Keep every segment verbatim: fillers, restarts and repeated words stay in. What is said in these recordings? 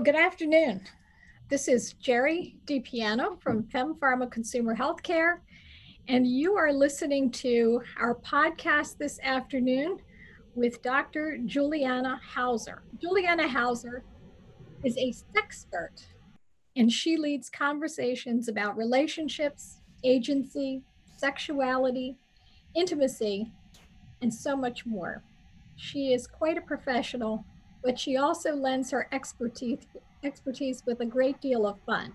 Well, good afternoon. This is Jerry DiPiano from FemPharma Consumer Healthcare, and you are listening to our podcast this afternoon with Doctor Juliana Hauser. Juliana Hauser is a sexpert, and she leads conversations about relationships, agency, sexuality, intimacy, and so much more. She is quite a professional, but she also lends her expertise, expertise with a great deal of fun.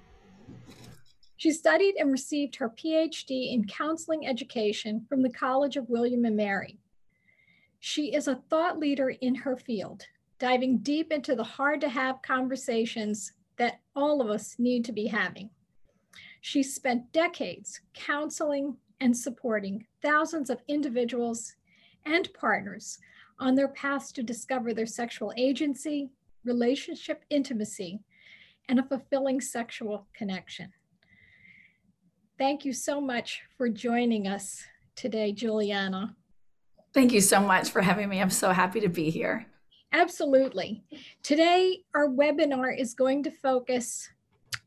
She studied and received her P H D in counseling education from the College of William and Mary. She is a thought leader in her field, diving deep into the hard-to-have conversations that all of us need to be having. She spent decades counseling and supporting thousands of individuals and partners on their paths to discover their sexual agency, relationship intimacy, and a fulfilling sexual connection. Thank you so much for joining us today, Juliana. Thank you so much for having me. I'm so happy to be here. Absolutely. Today, our webinar is going to focus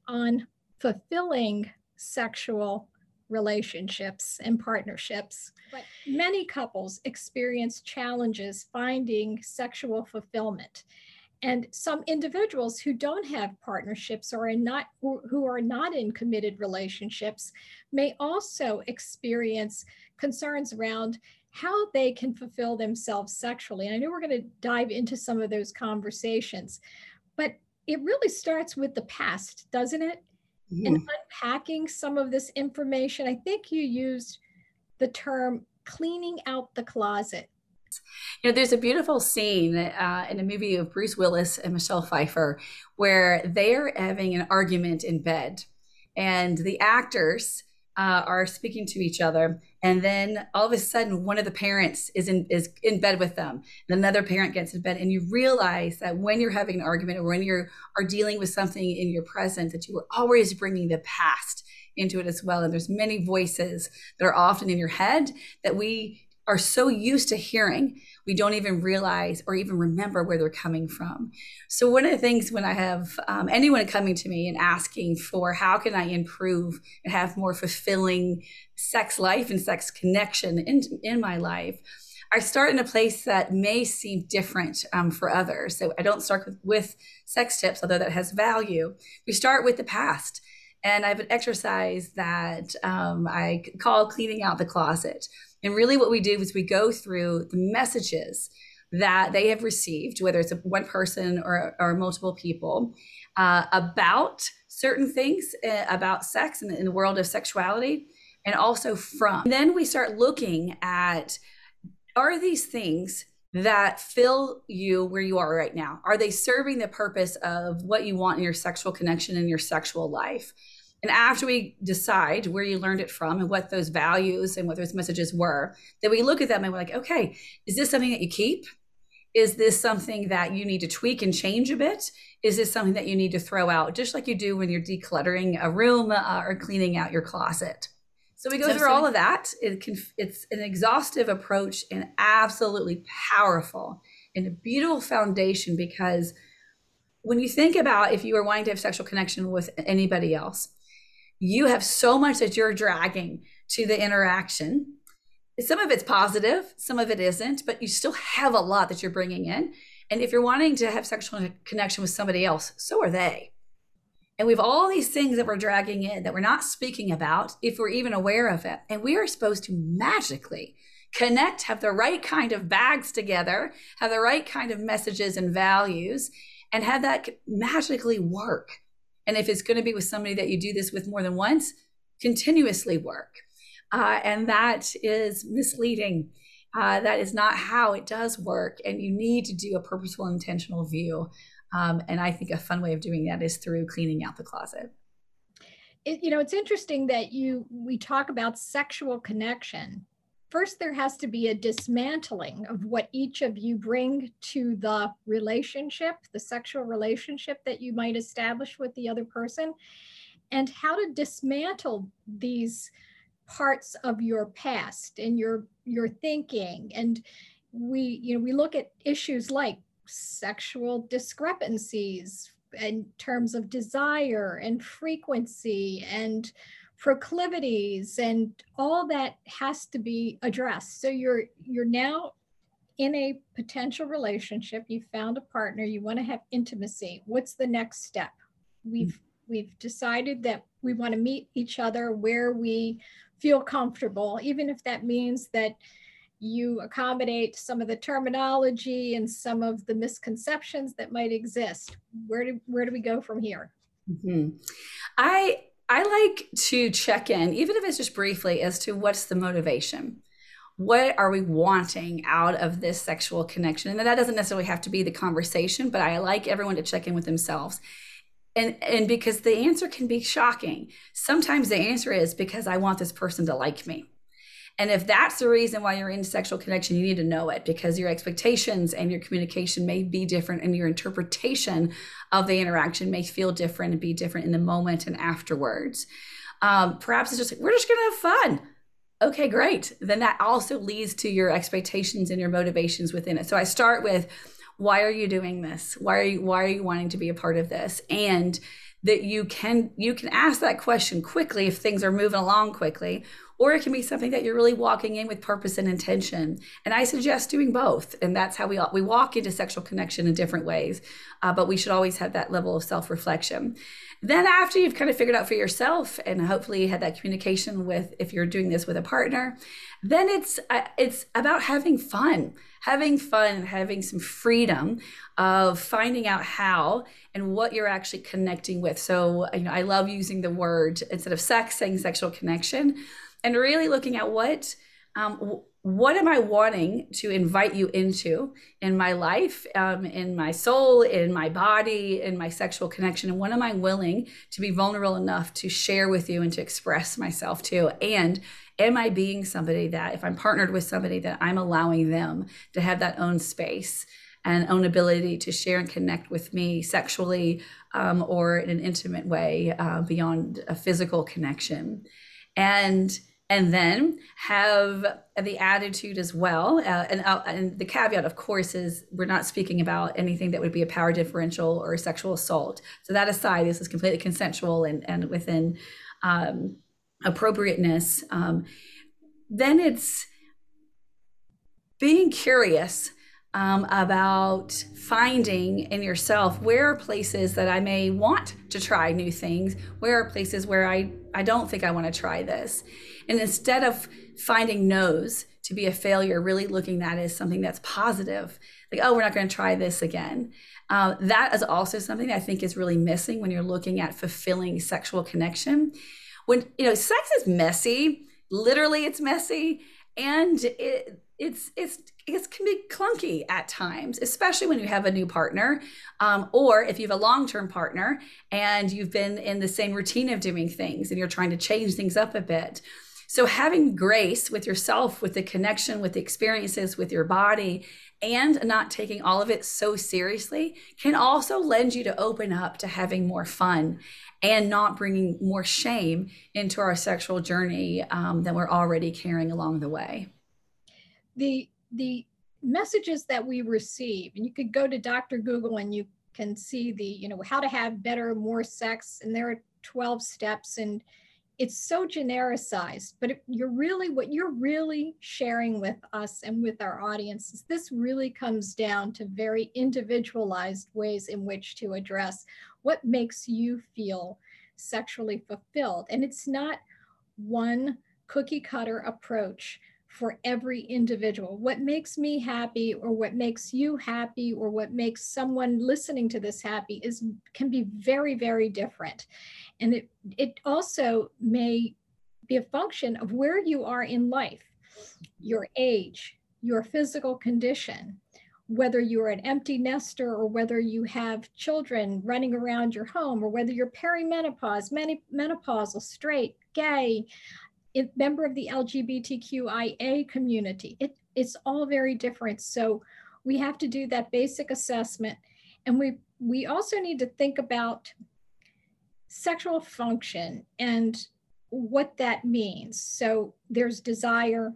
on fulfilling sexual relationships and partnerships. But many couples experience challenges finding sexual fulfillment. And some individuals who don't have partnerships or are not, who are not in committed relationships may also experience concerns around how they can fulfill themselves sexually. And I know we're going to dive into some of those conversations, but it really starts with the past, doesn't it? Mm-hmm. And unpacking some of this information. I think you used the term cleaning out the closet. You know, there's a beautiful scene uh, in a movie of Bruce Willis and Michelle Pfeiffer where they're having an argument in bed, and the actors uh, are speaking to each other. And then all of a sudden, one of the parents is in, is in bed with them. And another parent gets in bed, and you realize that when you're having an argument or when you are dealing with something in your present, that you are always bringing the past into it as well. And there's many voices that are often in your head that we are so used to hearing, we don't even realize or even remember where they're coming from. So one of the things when I have um, anyone coming to me and asking for how can I improve and have more fulfilling sex life and sex connection in, in my life, I start in a place that may seem different um, for others. So I don't start with, with sex tips, although that has value. We start with the past. And I have an exercise that um, I call cleaning out the closet. And really what we do is we go through the messages that they have received, whether it's one person or, or multiple people, uh, about certain things, uh, about sex in the, in the world of sexuality, and also from. And then we start looking at, are these things that fill you where you are right now? Are they serving the purpose of what you want in your sexual connection and your sexual life? And after we decide where you learned it from and what those values and what those messages were, then we look at them and we're like, okay, is this something that you keep? Is this something that you need to tweak and change a bit? Is this something that you need to throw out? Just like you do when you're decluttering a room uh, or cleaning out your closet. So we go so, through so all of that. It can, it's an exhaustive approach and absolutely powerful and a beautiful foundation, because when you think about if you are wanting to have sexual connection with anybody else, you have so much that you're dragging to the interaction. Some of it's positive, some of it isn't, but you still have a lot that you're bringing in. And if you're wanting to have sexual connection with somebody else, so are they. And we have all these things that we're dragging in that we're not speaking about, if we're even aware of it. And we are supposed to magically connect, have the right kind of bags together, have the right kind of messages and values, and have that magically work. And if it's going to be with somebody that you do this with more than once, continuously work. Uh, and that is misleading. Uh, that is not how it does work. And you need to do a purposeful, intentional view. Um, and I think a fun way of doing that is through cleaning out the closet. It, you know, it's interesting that you we talk about sexual connection. First, there has to be a dismantling of what each of you bring to the relationship, the sexual relationship that you might establish with the other person, and how to dismantle these parts of your past and your your thinking. And we, you know, we look at issues like sexual discrepancies, in terms of desire and frequency and proclivities, and all that has to be addressed. So you're you're now in a potential relationship. You found a partner. You want to have intimacy. What's the next step? We've mm-hmm. we've decided that we want to meet each other where we feel comfortable, even if that means that you accommodate some of the terminology and some of the misconceptions that might exist. Where do, where do we go from here? Mm-hmm. I I like to check in, even if it's just briefly, as to what's the motivation. What are we wanting out of this sexual connection? And that doesn't necessarily have to be the conversation, but I like everyone to check in with themselves. And, and because the answer can be shocking. Sometimes the answer is because I want this person to like me. And if that's the reason why you're in sexual connection, you need to know it, because your expectations and your communication may be different, and your interpretation of the interaction may feel different and be different in the moment and afterwards. Um, perhaps it's just like, we're just going to have fun. Okay, great. Then that also leads to your expectations and your motivations within it. So I start with, why are you doing this? Why are you, why are you wanting to be a part of this? And that you can you can ask that question quickly if things are moving along quickly, or it can be something that you're really walking in with purpose and intention. And I suggest doing both. And that's how we we walk into sexual connection in different ways, uh, but we should always have that level of self-reflection. Then after you've kind of figured out for yourself, and hopefully you had that communication with, if you're doing this with a partner, then it's uh, it's about having fun, having fun and having some freedom of finding out how and what you're actually connecting with. So, you know, I love using the word, instead of sex, saying sexual connection, and really looking at what um, what am I wanting to invite you into in my life, um, in my soul, in my body, in my sexual connection, and what am I willing to be vulnerable enough to share with you and to express myself to? And am I being somebody that, if I'm partnered with somebody, that I'm allowing them to have that own space and own ability to share and connect with me sexually, um, or in an intimate way, uh, beyond a physical connection? And and then have the attitude as well. Uh, and, uh, and the caveat, of course, is we're not speaking about anything that would be a power differential or sexual assault. So that aside, this is completely consensual and, and within um, appropriateness. Um, then it's being curious um, about finding in yourself, where are places that I may want to try new things? Where are places where I, I don't think I want to try this? And instead of finding no's to be a failure, really looking at it as something that's positive. Like, oh, we're not going to try this again. Uh, that is also something that I think is really missing when you're looking at fulfilling sexual connection. When, you know, sex is messy, literally it's messy, and it it's it's it can be clunky at times, especially when you have a new partner, um, or if you have a long-term partner and you've been in the same routine of doing things and you're trying to change things up a bit. So having grace with yourself, with the connection, with the experiences, with your body, and not taking all of it so seriously can also lend you to open up to having more fun and not bringing more shame into our sexual journey um, than we're already carrying along the way. The the messages that we receive, and you could go to Doctor Google and you can see the, you know, how to have better, more sex, and there are twelve steps, and it's so genericized, but it, you're really, what you're really sharing with us and with our audience is this really comes down to very individualized ways in which to address what makes you feel sexually fulfilled. And it's not one cookie cutter approach for every individual. What makes me happy, or what makes you happy, or what makes someone listening to this happy is can be very, very different. And it, it also may be a function of where you are in life, your age, your physical condition, whether you're an empty nester or whether you have children running around your home, or whether you're perimenopause, menopausal, straight, gay, a member of the L G B T Q I A community. It, it's all very different. So we have to do that basic assessment. And we, we also need to think about sexual function and what that means. So there's desire,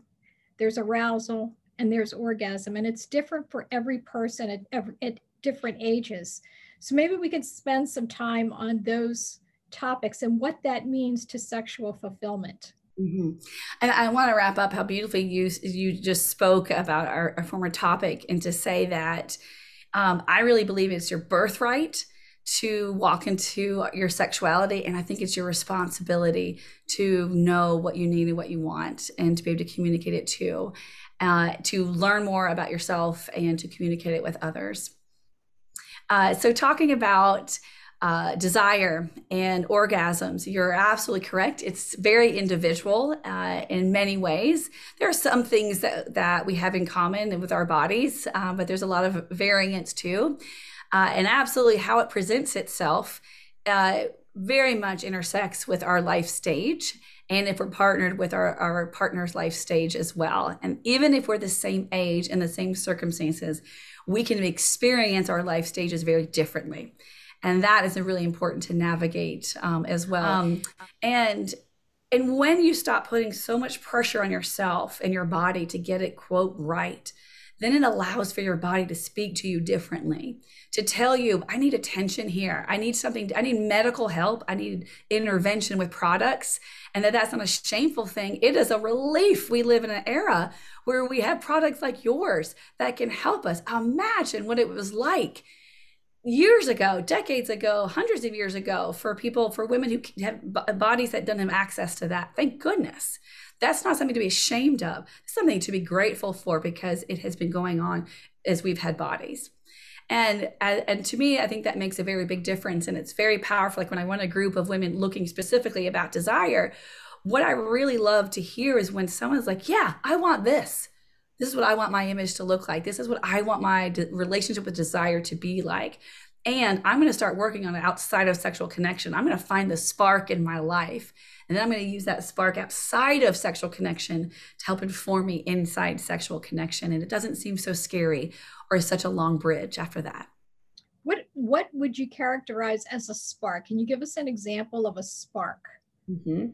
there's arousal, and there's orgasm, and it's different for every person at, at different ages. So maybe we could spend some time on those topics and what that means to sexual fulfillment. Mm-hmm. And I want to wrap up how beautifully you you just spoke about our, our former topic, and to say that um, I really believe it's your birthright to walk into your sexuality, and I think it's your responsibility to know what you need and what you want, and to be able to communicate it to, uh, to learn more about yourself and to communicate it with others. Uh, so talking about Uh, desire and orgasms, you're absolutely correct. It's very individual uh, in many ways. There are some things that, that we have in common with our bodies, uh, but there's a lot of variance too. Uh, and absolutely how it presents itself uh, very much intersects with our life stage. And if we're partnered with our, our partner's life stage as well. And even if we're the same age and the same circumstances, we can experience our life stages very differently. And that is really important to navigate um, as well. Um, and and when you stop putting so much pressure on yourself and your body to get it, quote, right, then it allows for your body to speak to you differently, to tell you, I need attention here. I need something, I need medical help. I need intervention with products. And that that's not a shameful thing. It is a relief. We live in an era where we have products like yours that can help us. Imagine what it was like years ago, decades ago, hundreds of years ago, for people, for women who have b- bodies that don't have access to that. Thank goodness. That's not something to be ashamed of. It's something to be grateful for, because it has been going on as we've had bodies. And, and to me, I think that makes a very big difference. And it's very powerful. Like when I run a group of women looking specifically about desire, what I really love to hear is when someone's like, yeah, I want this. This is what I want my image to look like. This is what I want my de- relationship with desire to be like. And I'm going to start working on it outside of sexual connection. I'm going to find the spark in my life. And then I'm going to use that spark outside of sexual connection to help inform me inside sexual connection. And it doesn't seem so scary or such a long bridge after that. What, what would you characterize as a spark? Can you give us an example of a spark? Mm-hmm.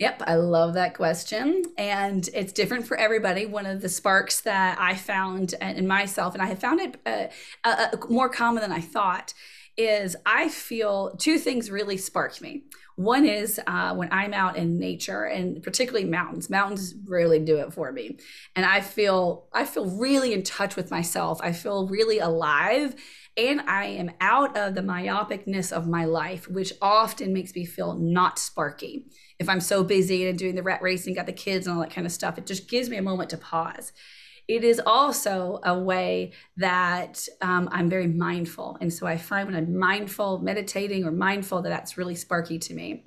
Yep. I love that question. And it's different for everybody. One of the sparks that I found in myself, and I have found it uh, uh, more common than I thought, is I feel two things really spark me. One is uh, when I'm out in nature, and particularly mountains. Mountains really do it for me. And I feel I feel really in touch with myself. I feel really alive. And I am out of the myopicness of my life, which often makes me feel not sparky. If I'm so busy and doing the rat racing, got the kids and all that kind of stuff, it just gives me a moment to pause. It is also a way that um, I'm very mindful. And so I find when I'm mindful, meditating or mindful, that that's really sparky to me.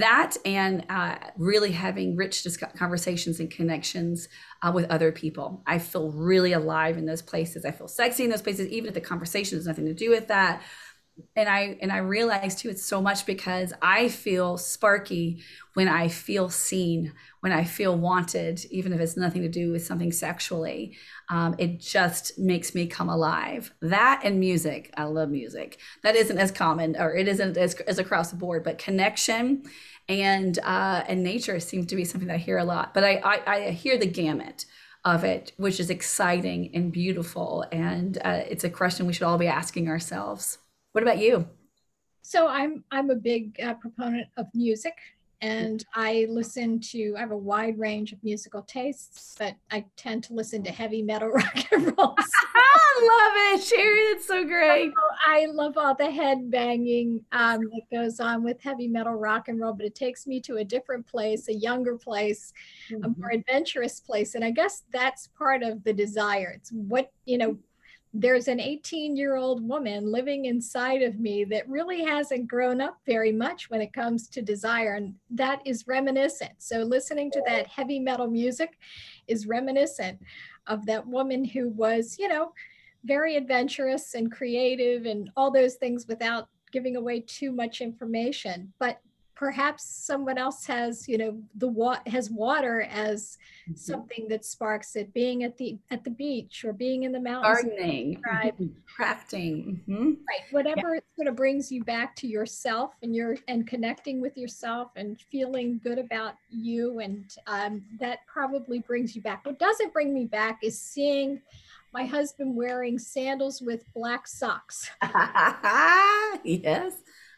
That and uh, really having rich conversations and connections uh, with other people. I feel really alive in those places. I feel sexy in those places, even if the conversation has nothing to do with that. And I and I realized too, it's so much because I feel sparky when I feel seen, when I feel wanted, even if it's nothing to do with something sexually. Um, it just makes me come alive. That and music. I love music. That isn't as common, or it isn't as, as across the board, but connection and uh, and nature seems to be something that I hear a lot. But I I, I hear the gamut of it, which is exciting and beautiful. And uh, it's a question we should all be asking ourselves. What about you? So I'm I'm a big uh, proponent of music, and I listen to, I have a wide range of musical tastes, but I tend to listen to heavy metal, rock and roll. I love it, Sherry, that's so great. I love all the head banging um, that goes on with heavy metal, rock and roll, but it takes me to a different place, a younger place, mm-hmm. a more adventurous place. And I guess that's part of the desire. It's what, you know, there's an eighteen-year-old woman living inside of me that really hasn't grown up very much when it comes to desire, and that is reminiscent. So listening to that heavy metal music is reminiscent of that woman who was, you know, very adventurous and creative and all those things without giving away too much information. But perhaps someone else has, you know, the wa- has water as mm-hmm. something that sparks it. Being at the at the beach or being in the mountains, gardening, crafting, mm-hmm. right? Whatever yeah. sort of brings you back to yourself and your and connecting with yourself and feeling good about you, and um, that probably brings you back. What doesn't bring me back is seeing my husband wearing sandals with black socks. Yes,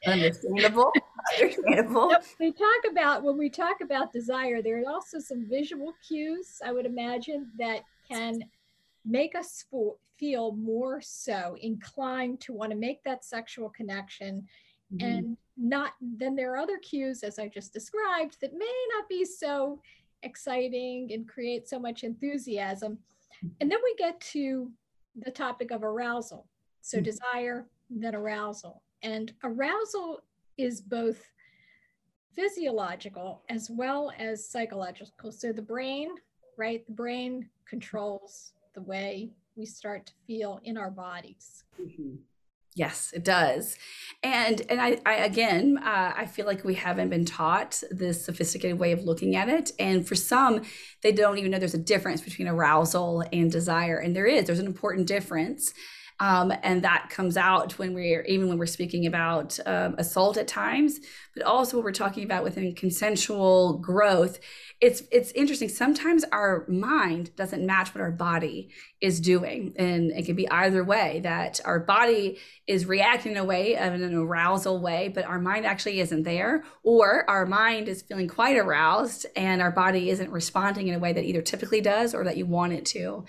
understandable. Understandable. So we talk about, when we talk about desire, there are also some visual cues, I would imagine, that can make us feel more so inclined to want to make that sexual connection. Mm-hmm. And not, then there are other cues, as I just described, that may not be so exciting and create so much enthusiasm. And then we get to the topic of arousal. So mm-hmm. desire, then arousal. And arousal is both physiological as well as psychological. So the brain, right? The brain controls the way we start to feel in our bodies. Mm-hmm. Yes, it does. And and I, I again, uh, I feel like we haven't been taught this sophisticated way of looking at it. And for some, they don't even know there's a difference between arousal and desire. And there is, there's an important difference. Um, and that comes out when we're, even when we're speaking about um, assault at times, but also what we're talking about within consensual growth. It's, it's interesting. Sometimes our mind doesn't match what our body is doing. And it can be either way, that our body is reacting in a way, in an arousal way, but our mind actually isn't there, or our mind is feeling quite aroused and our body isn't responding in a way that either typically does or that you want it to.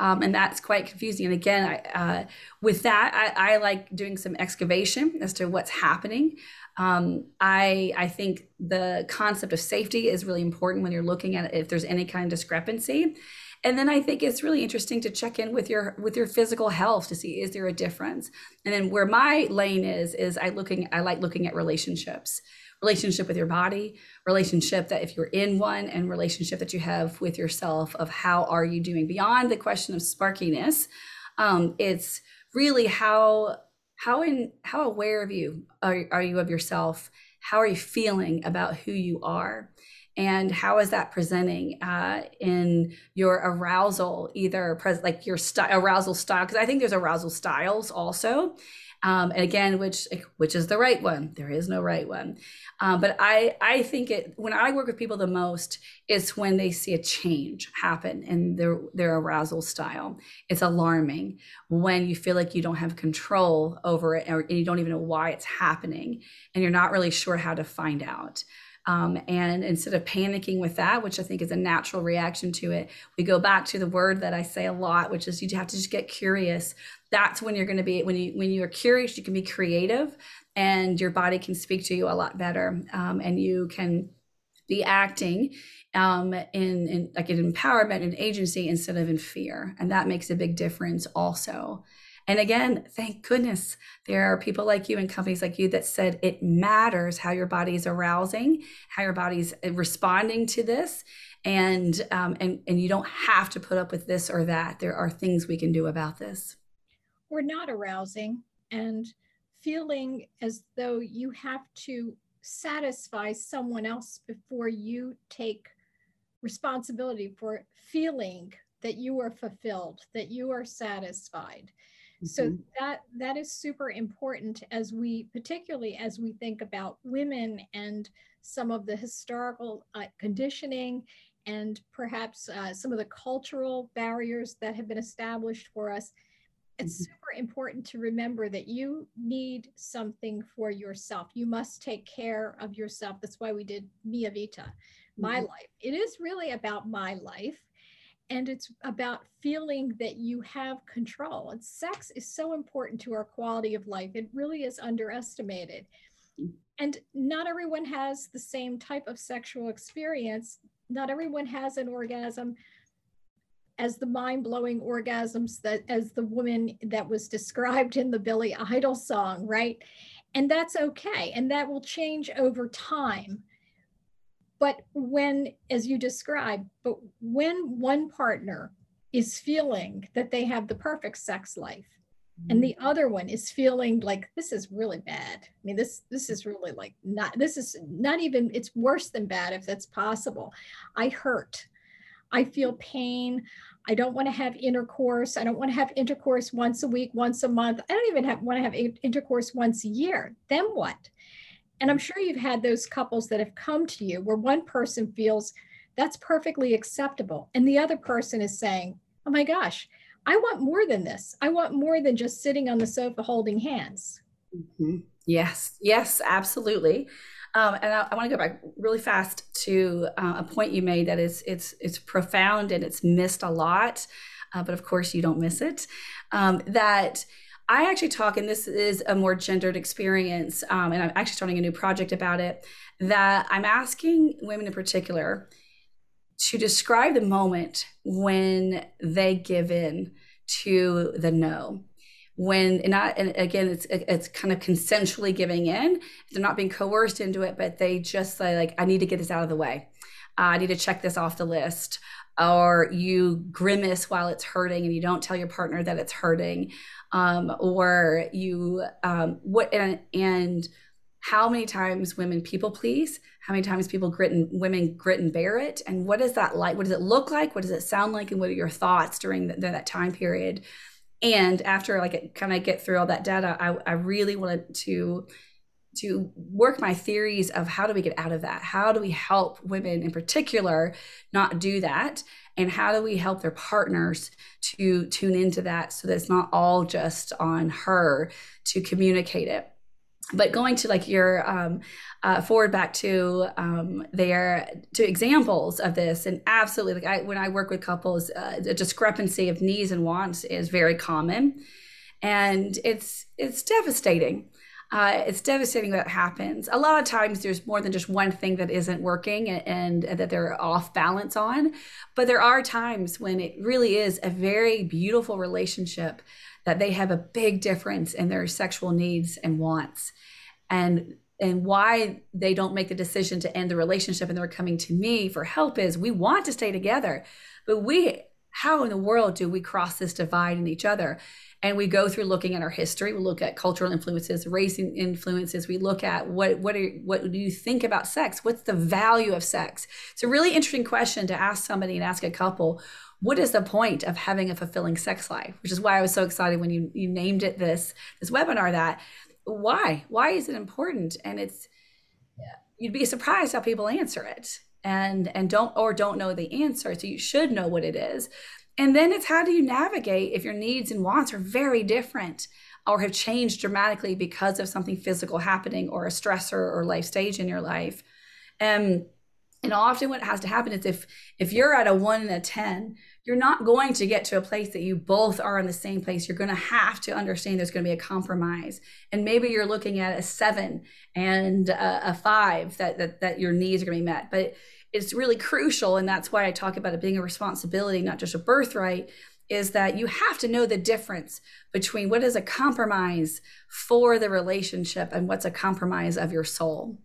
Um, and that's quite confusing. And again, I, uh, with that, I, I like doing some excavation as to what's happening. Um, I, I think the concept of safety is really important when you're looking at if there's any kind of discrepancy. And then I think it's really interesting to check in with your with your physical health to see, is there a difference? And then where my lane is, is I looking I like looking at relationships. Relationship with your body, relationship that if you're in one, and relationship that you have with yourself of how are you doing beyond the question of sparkiness. Um, it's really how how in how aware of you are, are you of yourself? How are you feeling about who you are? And how is that presenting uh, in your arousal, either pres like your st arousal style? Because I think there's arousal styles also. Um, and again, which which is the right one? There is no right one. Um, but I, I think it, when I work with people the most, it's when they see a change happen in their, their arousal style. It's alarming when you feel like you don't have control over it, or, and you don't even know why it's happening, and you're not really sure how to find out. Um, and instead of panicking with that, which I think is a natural reaction to it, we go back to the word that I say a lot, which is you have to just get curious. That's when you're going to be, when you, when you're curious, you can be creative and your body can speak to you a lot better. Um, and you can be acting um, in, in like an empowerment and agency instead of in fear. And that makes a big difference also. And again, thank goodness there are people like you and companies like you that said it matters how your body's arousing, how your body's responding to this, and um, and and you don't have to put up with this or that. There are things we can do about this. We're not arousing and feeling as though you have to satisfy someone else before you take responsibility for feeling that you are fulfilled, that you are satisfied. So that that is super important as we, particularly as we think about women and some of the historical uh, conditioning and perhaps uh, some of the cultural barriers that have been established for us. It's mm-hmm. super important to remember that you need something for yourself. You must take care of yourself. That's why we did Mia Vita, mm-hmm. my life. It is really about my life. And it's about feeling that you have control. And sex is so important to our quality of life. It really is underestimated. And not everyone has the same type of sexual experience. Not everyone has an orgasm as the mind-blowing orgasms that as the woman that was described in the Billy Idol song, right? And that's okay. And that will change over time. But when, as you described, but when one partner is feeling that they have the perfect sex life mm-hmm. and the other one is feeling like, this is really bad. I mean, this, this is really like not, this is not even, it's worse than bad if that's possible. I hurt. I feel pain. I don't want to have intercourse. I don't want to have intercourse once a week, once a month. I don't even have, want to have intercourse once a year. Then what? And I'm sure you've had those couples that have come to you where one person feels that's perfectly acceptable. And the other person is saying, oh my gosh, I want more than this. I want more than just sitting on the sofa holding hands. Mm-hmm. Yes, yes, absolutely. Um, and I, I want to go back really fast to uh, a point you made that is it's it's profound and it's missed a lot, uh, but of course you don't miss it. Um, that I actually talk, and this is a more gendered experience, um, and I'm actually starting a new project about it, that I'm asking women in particular to describe the moment when they give in to the no. When, and, I, and again, it's it's kind of consensually giving in. They're not being coerced into it, but they just say like, I need to get this out of the way. Uh, I need to check this off the list. Or you grimace while it's hurting and you don't tell your partner that it's hurting. Um, or you, um, what, and, and how many times women people please, how many times people grit and women grit and bear it. And what is that like? What does it look like? What does it sound like? And what are your thoughts during the, that time period? And after like kind of get through all that data, I, I really wanted to to work my theories of how do we get out of that? How do we help women in particular not do that? And how do we help their partners to tune into that so that it's not all just on her to communicate it? But going to like your um, uh, forward back to um, their to examples of this, and absolutely, like I, when I work with couples, uh, the discrepancy of needs and wants is very common, and it's it's devastating. Uh, it's devastating that happens. A lot of times there's more than just one thing that isn't working and, and that they're off balance on. But there are times when it really is a very beautiful relationship that they have a big difference in their sexual needs and wants, and and why they don't make the decision to end the relationship and they're coming to me for help is we want to stay together, but we, how in the world do we cross this divide in each other? And we go through looking at our history. We look at cultural influences, race influences. We look at what what are, what do you think about sex? What's the value of sex? It's a really interesting question to ask somebody and ask a couple. What is the point of having a fulfilling sex life? Which is why I was so excited when you you named it this this webinar. That why why is it important? And it's yeah. You'd be surprised how people answer it and and don't or don't know the answer. So you should know what it is. And then it's how do you navigate if your needs and wants are very different or have changed dramatically because of something physical happening or a stressor or life stage in your life. Um, and often what has to happen is if if you're at a one and a ten, you're not going to get to a place that you both are in the same place. You're going to have to understand there's going to be a compromise. And maybe you're looking at a seven and a, a five that, that, that your needs are going to be met. But it's really crucial, and that's why I talk about it being a responsibility, not just a birthright, is that you have to know the difference between what is a compromise for the relationship and what's a compromise of your soul.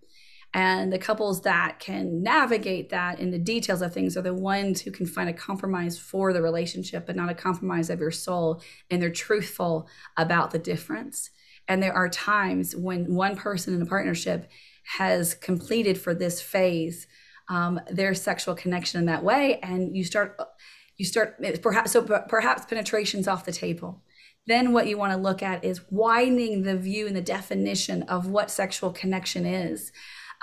And the couples that can navigate that in the details of things are the ones who can find a compromise for the relationship, but not a compromise of your soul, and they're truthful about the difference. And there are times when one person in a partnership has completed for this phase Um, their sexual connection in that way, and you start, you start perhaps so perhaps penetration's off the table. Then what you want to look at is widening the view and the definition of what sexual connection is,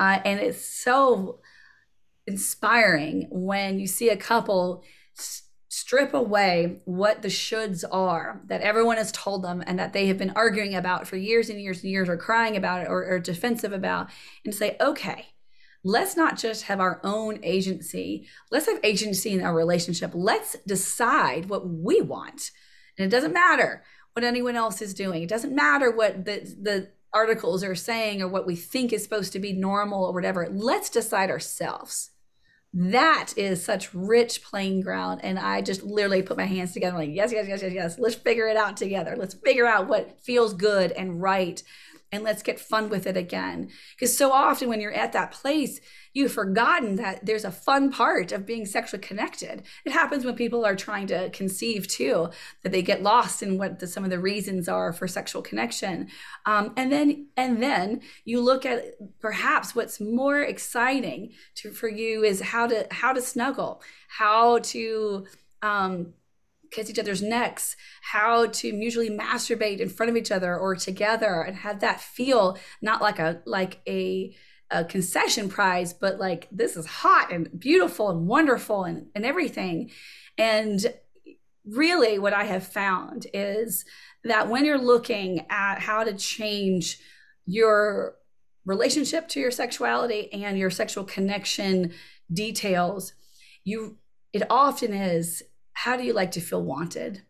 uh, and it's so inspiring when you see a couple st- strip away what the shoulds are that everyone has told them and that they have been arguing about for years and years and years, or crying about it, or, or defensive about, and say, okay. Let's not just have our own agency. Let's have agency in our relationship. Let's decide what we want. And it doesn't matter what anyone else is doing. It doesn't matter what the, the articles are saying or what we think is supposed to be normal or whatever. Let's decide ourselves. That is such rich playing ground. And I just literally put my hands together like, yes, yes, yes, yes, yes. Let's figure it out together. Let's figure out what feels good and right. And let's get fun with it again. Because so often when you're at that place, you've forgotten that there's a fun part of being sexually connected. It happens when people are trying to conceive too, that they get lost in what the, some of the reasons are for sexual connection. Um, and then and then you look at perhaps what's more exciting to, for you is how to, how to snuggle, how to, um, kiss each other's necks, how to mutually masturbate in front of each other or together, and have that feel not like a like a, a concession prize, but like this is hot and beautiful and wonderful and, and everything. And really what I have found is that when you're looking at how to change your relationship to your sexuality and your sexual connection details, you it often is, how do you like to feel wanted?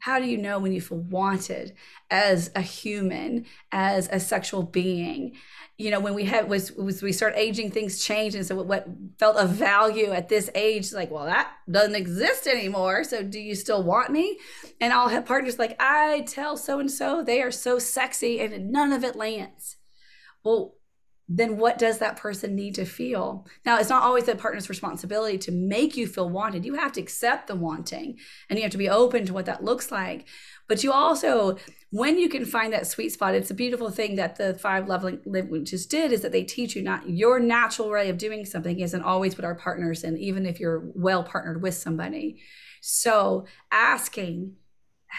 How do you know when you feel wanted as a human, as a sexual being? You know, when we have was, was we start aging, things change. And so what felt of value at this age is like, well, that doesn't exist anymore. So do you still want me? And I'll have partners like, I tell so-and-so they are so sexy and none of it lands. Well, then what does that person need to feel? Now, it's not always the partner's responsibility to make you feel wanted. You have to accept the wanting and you have to be open to what that looks like. But you also, when you can find that sweet spot, it's a beautiful thing that the five love languages did is that they teach you not your natural way of doing something isn't always what our partners, and even if you're well partnered with somebody. So asking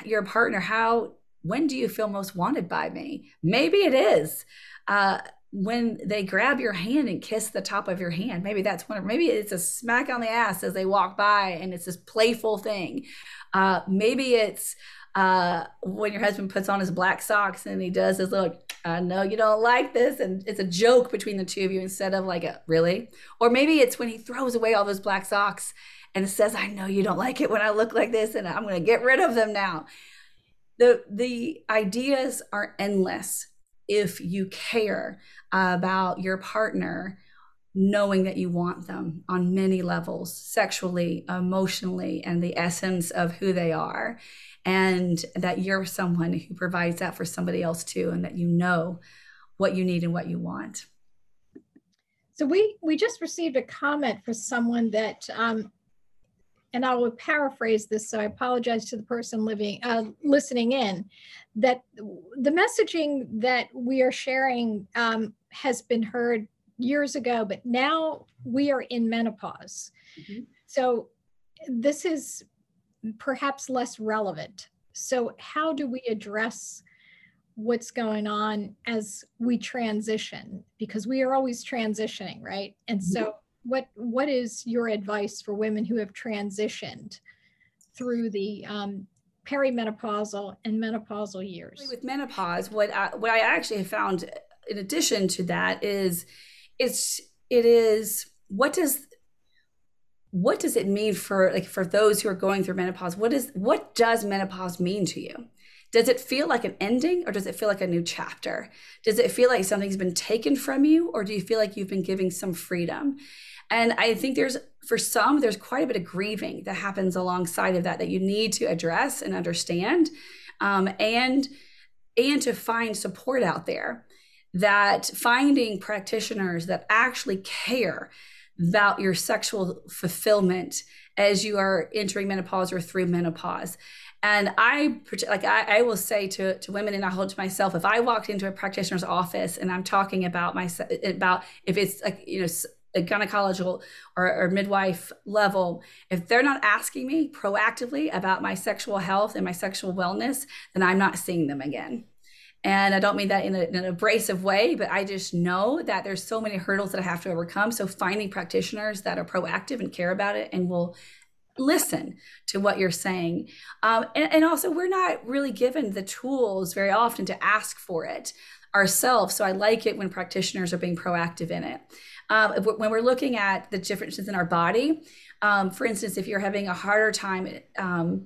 your partner, how, when do you feel most wanted by me? Maybe it is. Uh, when they grab your hand and kiss the top of your hand, maybe that's one, maybe it's a smack on the ass as they walk by and it's this playful thing. Uh, maybe it's uh, when your husband puts on his black socks and he does his little, I know you don't like this. And it's a joke between the two of you instead of like a, really? Or maybe it's when he throws away all those black socks and says, I know you don't like it when I look like this and I'm going to get rid of them now. The, the ideas are endless. If you care about your partner, knowing that you want them on many levels, sexually, emotionally, and the essence of who they are, and that you're someone who provides that for somebody else too, and that you know what you need and what you want. So we, we just received a comment from someone that, um, and I will paraphrase this, so I apologize to the person living, uh, listening in, that the messaging that we are sharing um, has been heard years ago, but now we are in menopause. Mm-hmm. So this is perhaps less relevant. So how do we address what's going on as we transition? Because we are always transitioning, right? And so mm-hmm. What what is your advice for women who have transitioned through the um, perimenopausal and menopausal years? With menopause, what I, what I actually found, in addition to that, is it's it is what does what does it mean for like for those who are going through menopause? What is what does menopause mean to you? Does it feel like an ending or does it feel like a new chapter? Does it feel like something's been taken from you or do you feel like you've been given some freedom? And I think there's, for some, there's quite a bit of grieving that happens alongside of that that you need to address and understand um, and, and to find support out there. That finding practitioners that actually care about your sexual fulfillment as you are entering menopause or through menopause. And I like I, I will say to, to women, and I hold to myself, if I walked into a practitioner's office and I'm talking about my about if it's like, you know, a gynecological or, or midwife level, if they're not asking me proactively about my sexual health and my sexual wellness, then I'm not seeing them again. And I don't mean that in, a, in an abrasive way, but I just know that there's so many hurdles that I have to overcome. So finding practitioners that are proactive and care about it and will listen to what you're saying. Um, and, and also, we're not really given the tools very often to ask for it ourselves. So I like it when practitioners are being proactive in it. Um, when we're looking at the differences in our body, um, for instance, if you're having a harder time um,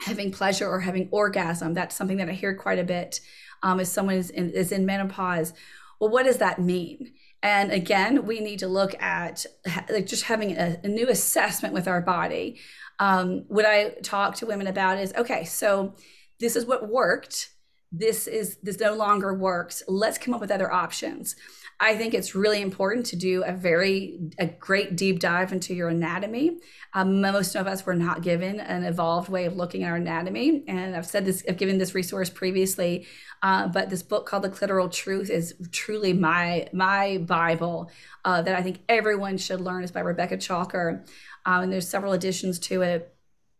having pleasure or having orgasm, that's something that I hear quite a bit um, if someone is in, is in menopause. Well, what does that mean? And again, we need to look at like just having a, a new assessment with our body. Um, what I talk to women about is, okay, so this is what worked. This is this no longer works. Let's come up with other options. I think it's really important to do a very, a great deep dive into your anatomy. Um, most of us were not given an evolved way of looking at our anatomy. And I've said this, I've given this resource previously, uh, but this book called The Clitoral Truth is truly my, my Bible uh, that I think everyone should learn. Is by Rebecca Chalker. Um, and there's several editions to it.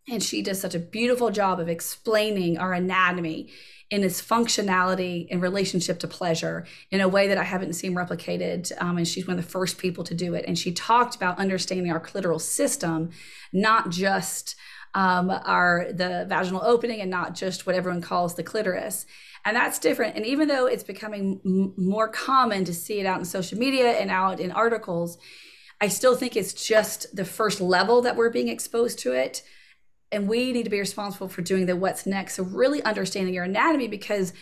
And she does such a beautiful job of explaining our anatomy in its functionality in relationship to pleasure in a way that I haven't seen replicated. Um, and she's one of the first people to do it. And she talked about understanding our clitoral system, not just um, are the vaginal opening and not just what everyone calls the clitoris. And that's different. And even though it's becoming m more common to see it out in social media and out in articles, I still think it's just the first level that we're being exposed to it. And we need to be responsible for doing the what's next. So really understanding your anatomy, because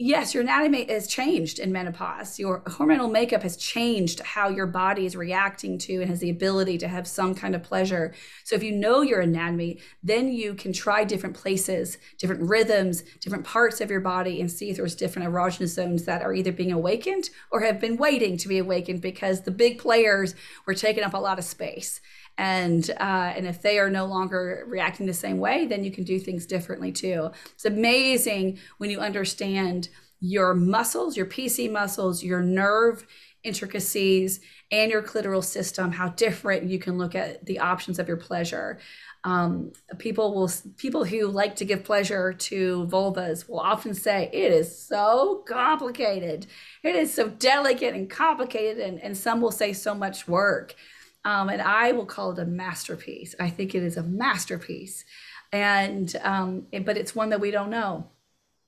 yes, your anatomy has changed in menopause. Your hormonal makeup has changed how your body is reacting to and has the ability to have some kind of pleasure. So if you know your anatomy, then you can try different places, different rhythms, different parts of your body, and see if there's different erogenous zones that are either being awakened or have been waiting to be awakened because the big players were taking up a lot of space. And uh, and if they are no longer reacting the same way, then you can do things differently too. It's amazing when you understand your muscles, your P C muscles, your nerve intricacies, and your clitoral system, how different you can look at the options of your pleasure. Um, people will people who like to give pleasure to vulvas will often say it is so complicated, it is so delicate and complicated, and, and some will say so much work. Um, and I will call it a masterpiece. I think it is a masterpiece. And, um, it, but it's one that we don't know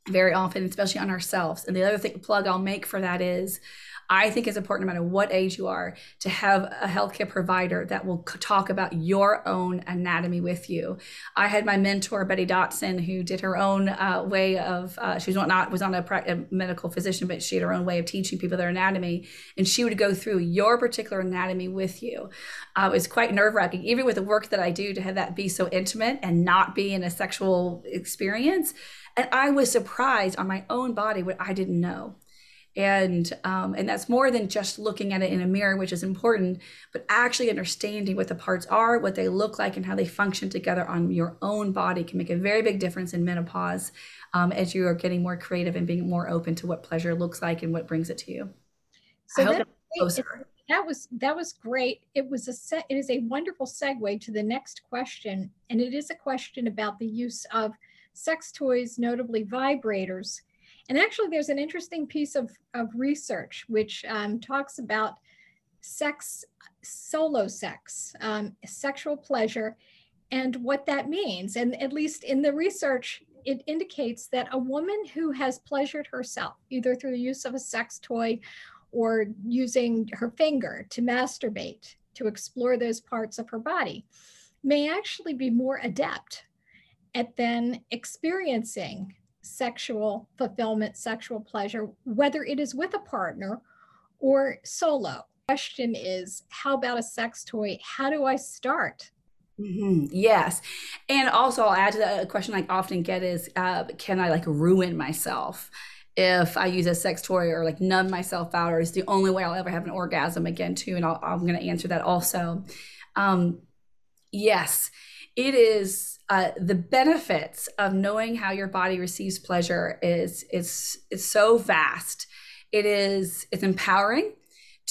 very often, especially on ourselves. And the other thing, plug I'll make for that is, I think it's important no matter what age you are to have a healthcare provider that will talk about your own anatomy with you. I had my mentor, Betty Dotson, who did her own uh, way of, uh, she was not was not a, a medical physician, but she had her own way of teaching people their anatomy. And she would go through your particular anatomy with you. Uh, it was quite nerve wracking, even with the work that I do, to have that be so intimate and not be in a sexual experience. And I was surprised on my own body what I didn't know. And um, and that's more than just looking at it in a mirror, which is important, but actually understanding what the parts are, what they look like, and how they function together on your own body can make a very big difference in menopause um, as you are getting more creative and being more open to what pleasure looks like and what brings it to you. So that, it, that was that was great. It was a se- it is a wonderful segue to the next question, and it is a question about the use of sex toys, notably vibrators. And actually, there's an interesting piece of, of research which um, talks about sex, solo sex, um, sexual pleasure, and what that means. And at least in the research, it indicates that a woman who has pleasured herself, either through the use of a sex toy or using her finger to masturbate, to explore those parts of her body, may actually be more adept at then experiencing sexual fulfillment, sexual pleasure, whether it is with a partner or solo. Question is, how about a sex toy? How do I start? Mm-hmm. Yes. And also I'll add to that, a question I often get is, uh, can I like ruin myself if I use a sex toy, or like numb myself out, or is the only way I'll ever have an orgasm again too? And I'll, I'm going to answer that also. Um, yes, it is. Uh, the benefits of knowing how your body receives pleasure is it's it's so vast. It is it's empowering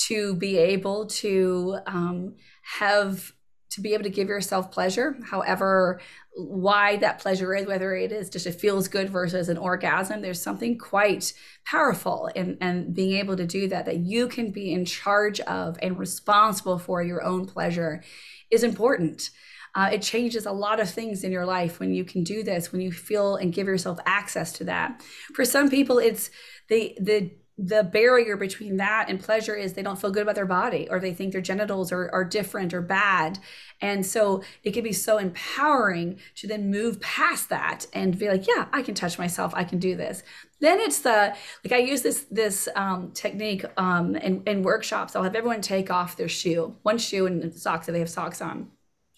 to be able to um, have to be able to give yourself pleasure, however wide that pleasure is, whether it is just it feels good versus an orgasm. There's something quite powerful in and being able to do that. That you can be in charge of and responsible for your own pleasure is important. Uh, it changes a lot of things in your life when you can do this, when you feel and give yourself access to that. For some people, it's the the the barrier between that and pleasure is they don't feel good about their body, or they think their genitals are, are different or bad. And so it can be so empowering to then move past that and be like, yeah, I can touch myself. I can do this. Then it's the, like I use this this um, technique um, in, in workshops. I'll have everyone take off their shoe, one shoe and socks if they have socks on.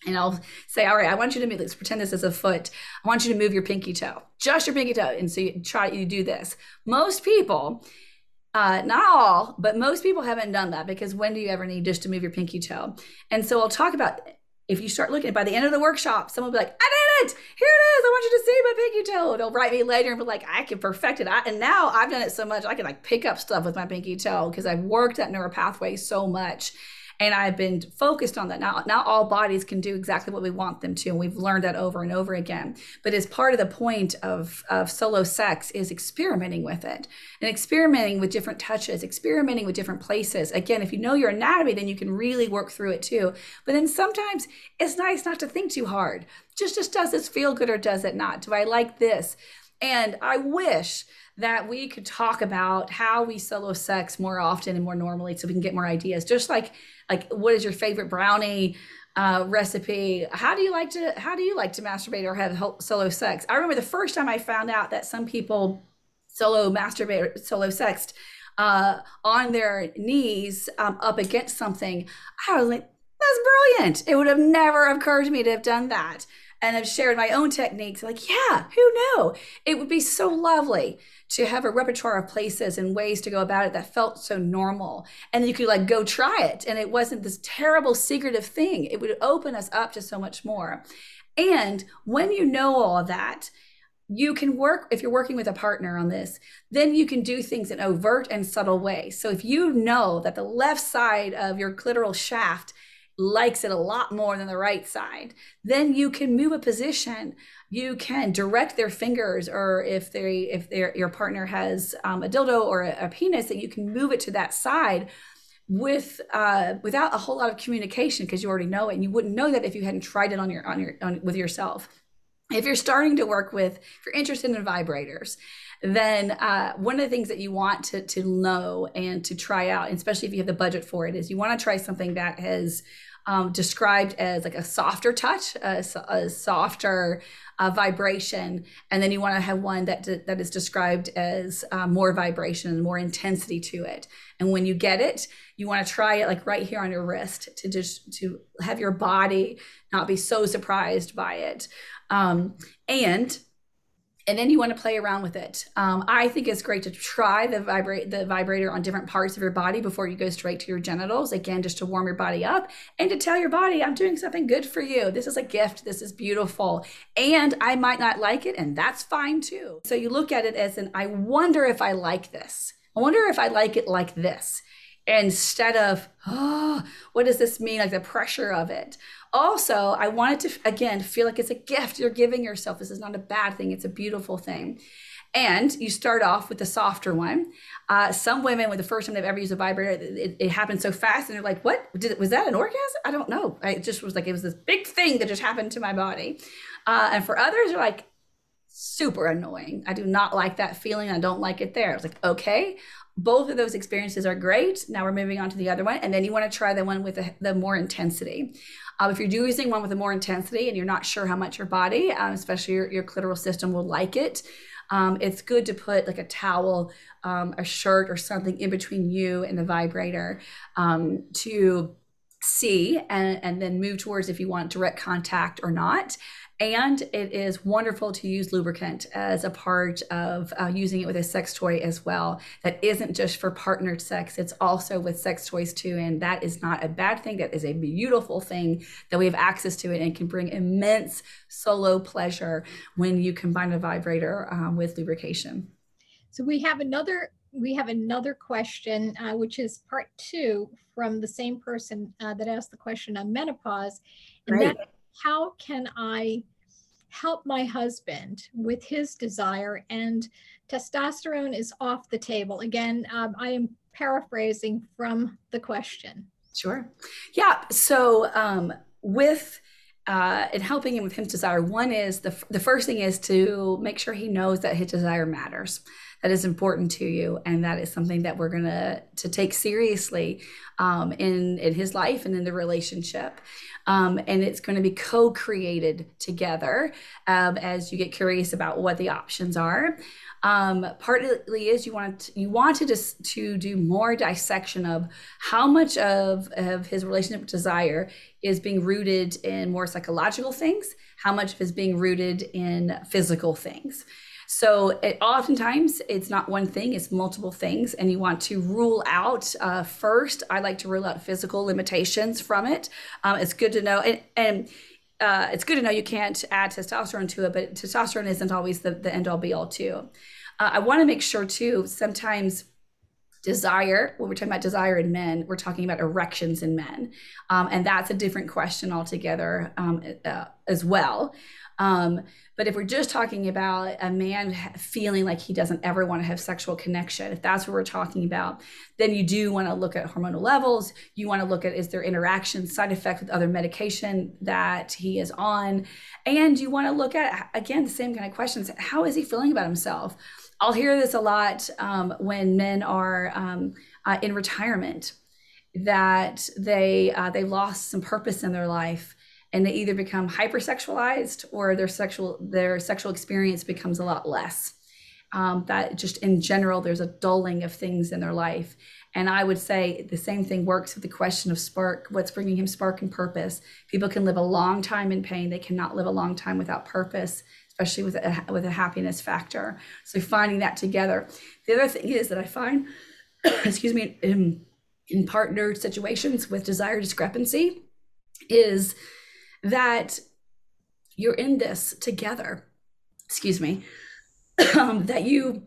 And I'll say, all right, I want you to move, let's pretend this is a foot. I want you to move your pinky toe, just your pinky toe. And so you try, you do this. Most people, uh, not all, but most people haven't done that, because when do you ever need just to move your pinky toe? And so I'll talk about, if you start looking, by the end of the workshop, someone will be like, I did it, here it is, I want you to see my pinky toe. They'll write me later and be like, I can perfect it. I, and now I've done it so much, I can like pick up stuff with my pinky toe because I've worked that neuropathway so much. And I've been focused on that. Now, not all bodies can do exactly what we want them to, and we've learned that over and over again. But as part of the point of, of solo sex is experimenting with it and experimenting with different touches, experimenting with different places. Again, if you know your anatomy, then you can really work through it too. But then sometimes it's nice not to think too hard. Just, just does this feel good or does it not? Do I like this? And I wish that we could talk about how we solo sex more often and more normally, so we can get more ideas. Just like, like what is your favorite brownie uh, recipe? How do you like to, how do you like to masturbate or have solo sex? I remember the first time I found out that some people solo masturbate, or solo sexed uh, on their knees um, up against something. I was like, that's brilliant. It would have never occurred to me to have done that. And I've shared my own techniques, like, yeah, who knew? It would be so lovely to have a repertoire of places and ways to go about it that felt so normal. And you could like go try it. And it wasn't this terrible secretive thing. It would open us up to so much more. And when you know all of that, you can work, if you're working with a partner on this, then you can do things in overt and subtle ways. So if you know that the left side of your clitoral shaft likes it a lot more than the right side, then you can move a position. You can direct their fingers, or if they, if their your partner has um, a dildo or a, a penis, that you can move it to that side with uh, without a whole lot of communication, because you already know it, and you wouldn't know that if you hadn't tried it on your on your on, with yourself. If you're starting to work with, if you're interested in vibrators, then uh, one of the things that you want to, to know and to try out, and especially if you have the budget for it, is you want to try something that has um, described as like a softer touch, a, a softer uh, vibration. And then you want to have one that, that is described as uh, more vibration and more intensity to it. And when you get it, you want to try it like right here on your wrist, to just to have your body not be so surprised by it. Um, and, and then you want to play around with it. Um, I think it's great to try the vibrate, the vibrator on different parts of your body before you go straight to your genitals. Again, just to warm your body up and to tell your body, I'm doing something good for you. This is a gift. This is beautiful. And I might not like it, and that's fine too. So you look at it as an, I wonder if I like this. I wonder if I like it like this, instead of, oh, what does this mean? Like the pressure of it. Also, I want it to, again, feel like it's a gift you're giving yourself. This is not a bad thing. It's a beautiful thing. And you start off with the softer one. Uh, some women, with the first time they've ever used a vibrator, it, it happened so fast, and they're like, what? Did it, was that an orgasm? I don't know. I, it just was like, it was this big thing that just happened to my body. Uh, and for others, they're like, super annoying. I do not like that feeling. I don't like it there. I was like, okay. Both of those experiences are great. Now we're moving on to the other one. And then you want to try the one with the, the more intensity. Um, if you're using one with the more intensity and you're not sure how much your body, um, especially your, your clitoral system, will like it, um, it's good to put like a towel, um, a shirt or something in between you and the vibrator um, to see and, and then move towards if you want direct contact or not. And it is wonderful to use lubricant as a part of uh, using it with a sex toy as well. That isn't just for partnered sex, it's also with sex toys too. And that is not a bad thing. That is a beautiful thing that we have access to it, and can bring immense solo pleasure when you combine a vibrator um, with lubrication. So we have another, we have another question, uh, which is part two from the same person uh, that asked the question on menopause. And right. that, how can I help my husband with his desire and testosterone is off the table? Again, um, I am paraphrasing from the question. Sure. Yeah. So um, with uh, and helping him with his desire, one is the, the first thing is to make sure he knows that his desire matters. That is important to you, and that is something that we're gonna to take seriously um, in in his life and in the relationship, um, and it's going to be co-created together um, as you get curious about what the options are. Um, partly is you want to, you wanted to to do more dissection of how much of of his relationship desire is being rooted in more psychological things, how much of it is being rooted in physical things. So it, oftentimes it's not one thing, it's multiple things, and you want to rule out uh, first. I like to rule out physical limitations from it. Um, it's good to know, and, and uh, it's good to know you can't add testosterone to it, but testosterone isn't always the, the end all be all too. Uh, I want to make sure too, sometimes desire, when we're talking about desire in men, we're talking about erections in men. Um, and that's a different question altogether um, uh, as well. Um, but if we're just talking about a man feeling like he doesn't ever want to have sexual connection, if that's what we're talking about, then you do want to look at hormonal levels. You want to look at, is there interaction, side effects with other medication that he is on? And you want to look at, again, the same kind of questions. How is he feeling about himself? I'll hear this a lot um, when men are um, uh, in retirement, that they uh, they lost some purpose in their life, and they either become hypersexualized or their sexual their sexual experience becomes a lot less. Um, that just in general, there's a dulling of things in their life. And I would say the same thing works with the question of spark, what's bringing him spark and purpose. People can live a long time in pain. They cannot live a long time without purpose, especially with a, with a happiness factor. So finding that together. The other thing is that I find, excuse me, in, in partner situations with desire discrepancy is that you're in this together, excuse me, um, that you,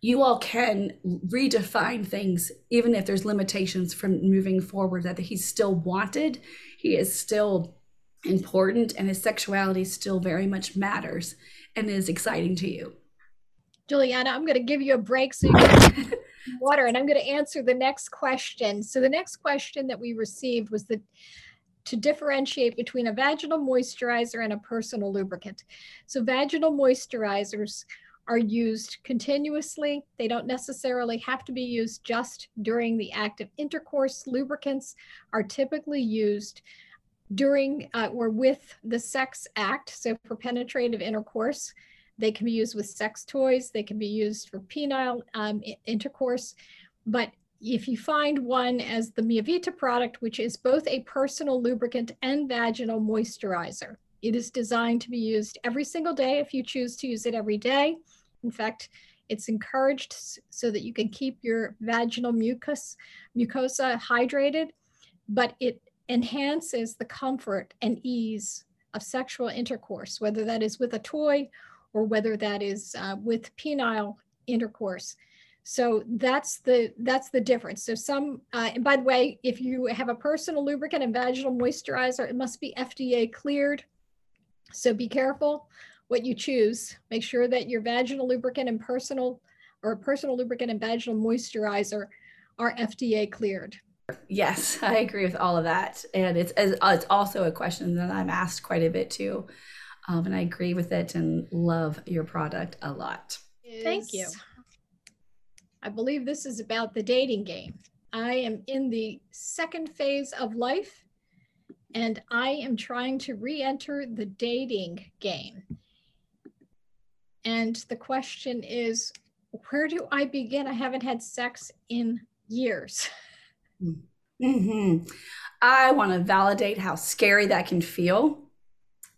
you all can redefine things, even if there's limitations from moving forward, that he's still wanted, he is still important, and his sexuality still very much matters and is exciting to you. Juliana, I'm going to give you a break so you can water, and I'm going to answer the next question. So the next question that we received was that to differentiate between a vaginal moisturizer and a personal lubricant. So vaginal moisturizers are used continuously. They don't necessarily have to be used just during the act of intercourse. Lubricants are typically used during uh, or with the sex act, so for penetrative intercourse. They can be used with sex toys, they can be used for penile um, intercourse. But if you find one as the Mia Vita product, which is both a personal lubricant and vaginal moisturizer, it is designed to be used every single day if you choose to use it every day. In fact, it's encouraged so that you can keep your vaginal mucus, mucosa hydrated, but it enhances the comfort and ease of sexual intercourse, whether that is with a toy or whether that is uh, with penile intercourse. So that's the that's the difference. So some, uh, and by the way, if you have a personal lubricant and vaginal moisturizer, it must be F D A cleared. So be careful what you choose. Make sure that your vaginal lubricant and personal, or personal lubricant and vaginal moisturizer are F D A cleared. Yes, I agree with all of that. And it's, it's also a question that I'm asked quite a bit too. Um, and I agree with it and love your product a lot. Thank you. I believe this is about the dating game. I am in the second phase of life, and I am trying to re-enter the dating game. And the question is, where do I begin? I haven't had sex in years. Mm-hmm. I want to validate how scary that can feel,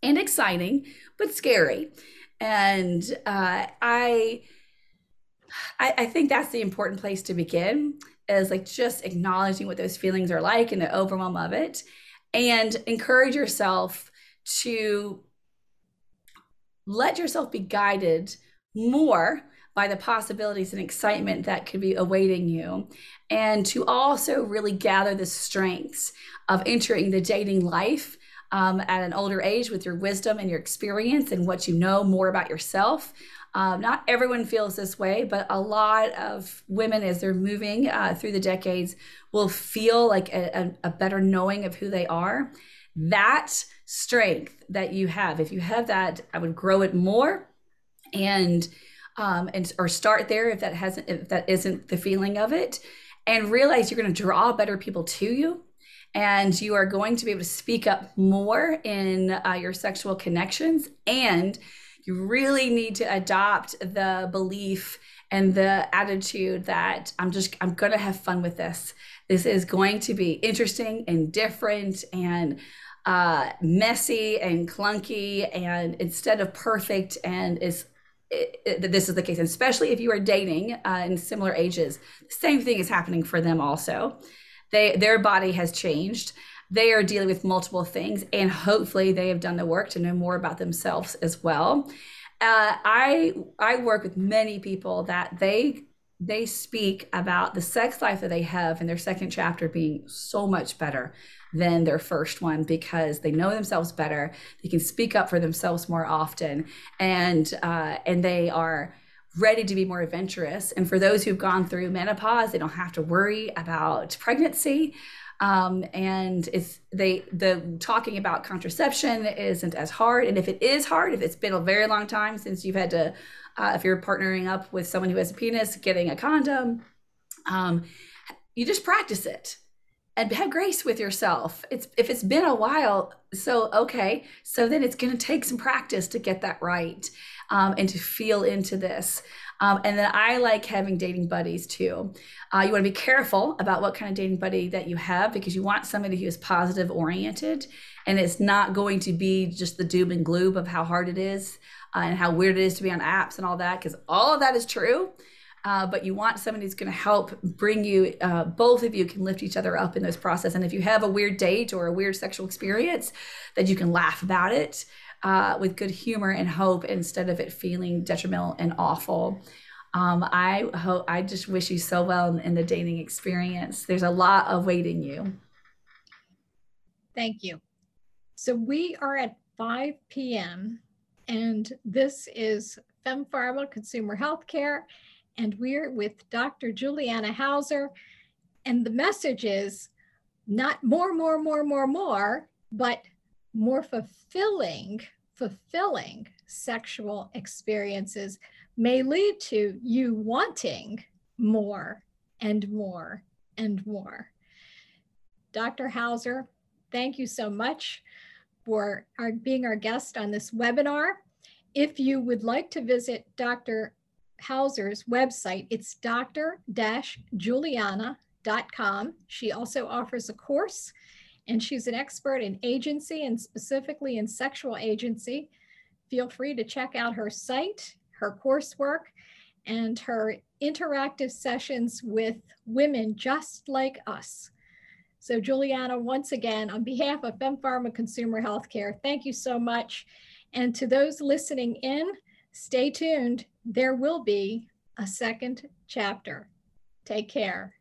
and exciting, but scary. And uh, I, I, I think that's the important place to begin, is like just acknowledging what those feelings are like and the overwhelm of it, and encourage yourself to let yourself be guided more by the possibilities and excitement that could be awaiting you, and to also really gather the strengths of entering the dating life um, at an older age with your wisdom and your experience and what you know more about yourself. Um, not everyone feels this way, but a lot of women, as they're moving uh, through the decades, will feel like a, a, a better knowing of who they are. That strength that you have, if you have that, I would grow it more, and um, and or start there if that hasn't, if that isn't the feeling of it, and realize you're going to draw better people to you. And you are going to be able to speak up more in uh, your sexual connections. And you really need to adopt the belief and the attitude that I'm just, I'm going to have fun with this. This is going to be interesting and different and uh, messy and clunky, and instead of perfect. And is it, it, this is the case, and especially if you are dating uh, in similar ages, the same thing is happening for them also. They, their body has changed. They are dealing with multiple things, and hopefully they have done the work to know more about themselves as well. Uh, I I work with many people that they they speak about the sex life that they have in their second chapter being so much better than their first one, because they know themselves better, they can speak up for themselves more often, and uh, and they are ready to be more adventurous. And for those who've gone through menopause, they don't have to worry about pregnancy. Um, and it's they the talking about contraception isn't as hard. And if it is hard, if it's been a very long time since you've had to, uh, if you're partnering up with someone who has a penis, getting a condom, um, you just practice it and have grace with yourself. It's if it's been a while, so okay, so then it's going to take some practice to get that right, um, and to feel into this. Um, and then I like having dating buddies too. Uh, you want to be careful about what kind of dating buddy that you have, because you want somebody who is positive oriented, and it's not going to be just the doom and gloom of how hard it is uh, and how weird it is to be on apps and all that, because all of that is true. Uh, but you want somebody who's going to help bring you, uh, both of you can lift each other up in this process. And if you have a weird date or a weird sexual experience, that you can laugh about it uh, with good humor and hope, instead of it feeling detrimental and awful. Um, I hope, I just wish you so well in, in the dating experience. There's a lot awaiting you. Thank you. So we are at five P M and this is FemPharma Consumer Healthcare. And we're with Doctor Juliana Hauser. And the message is not more, more, more, more, more, but more fulfilling, fulfilling sexual experiences may lead to you wanting more and more and more. Doctor Hauser, thank you so much for our, being our guest on this webinar. If you would like to visit Doctor Hauser's website, it's doctor dash juliana dot com. She also offers a course, and she's an expert in agency and specifically in sexual agency. Feel free to check out her site, her coursework, and her interactive sessions with women just like us. So Juliana, once again, on behalf of FemPharma Consumer Healthcare, thank you so much. And to those listening in, stay tuned. There will be a second chapter. Take care.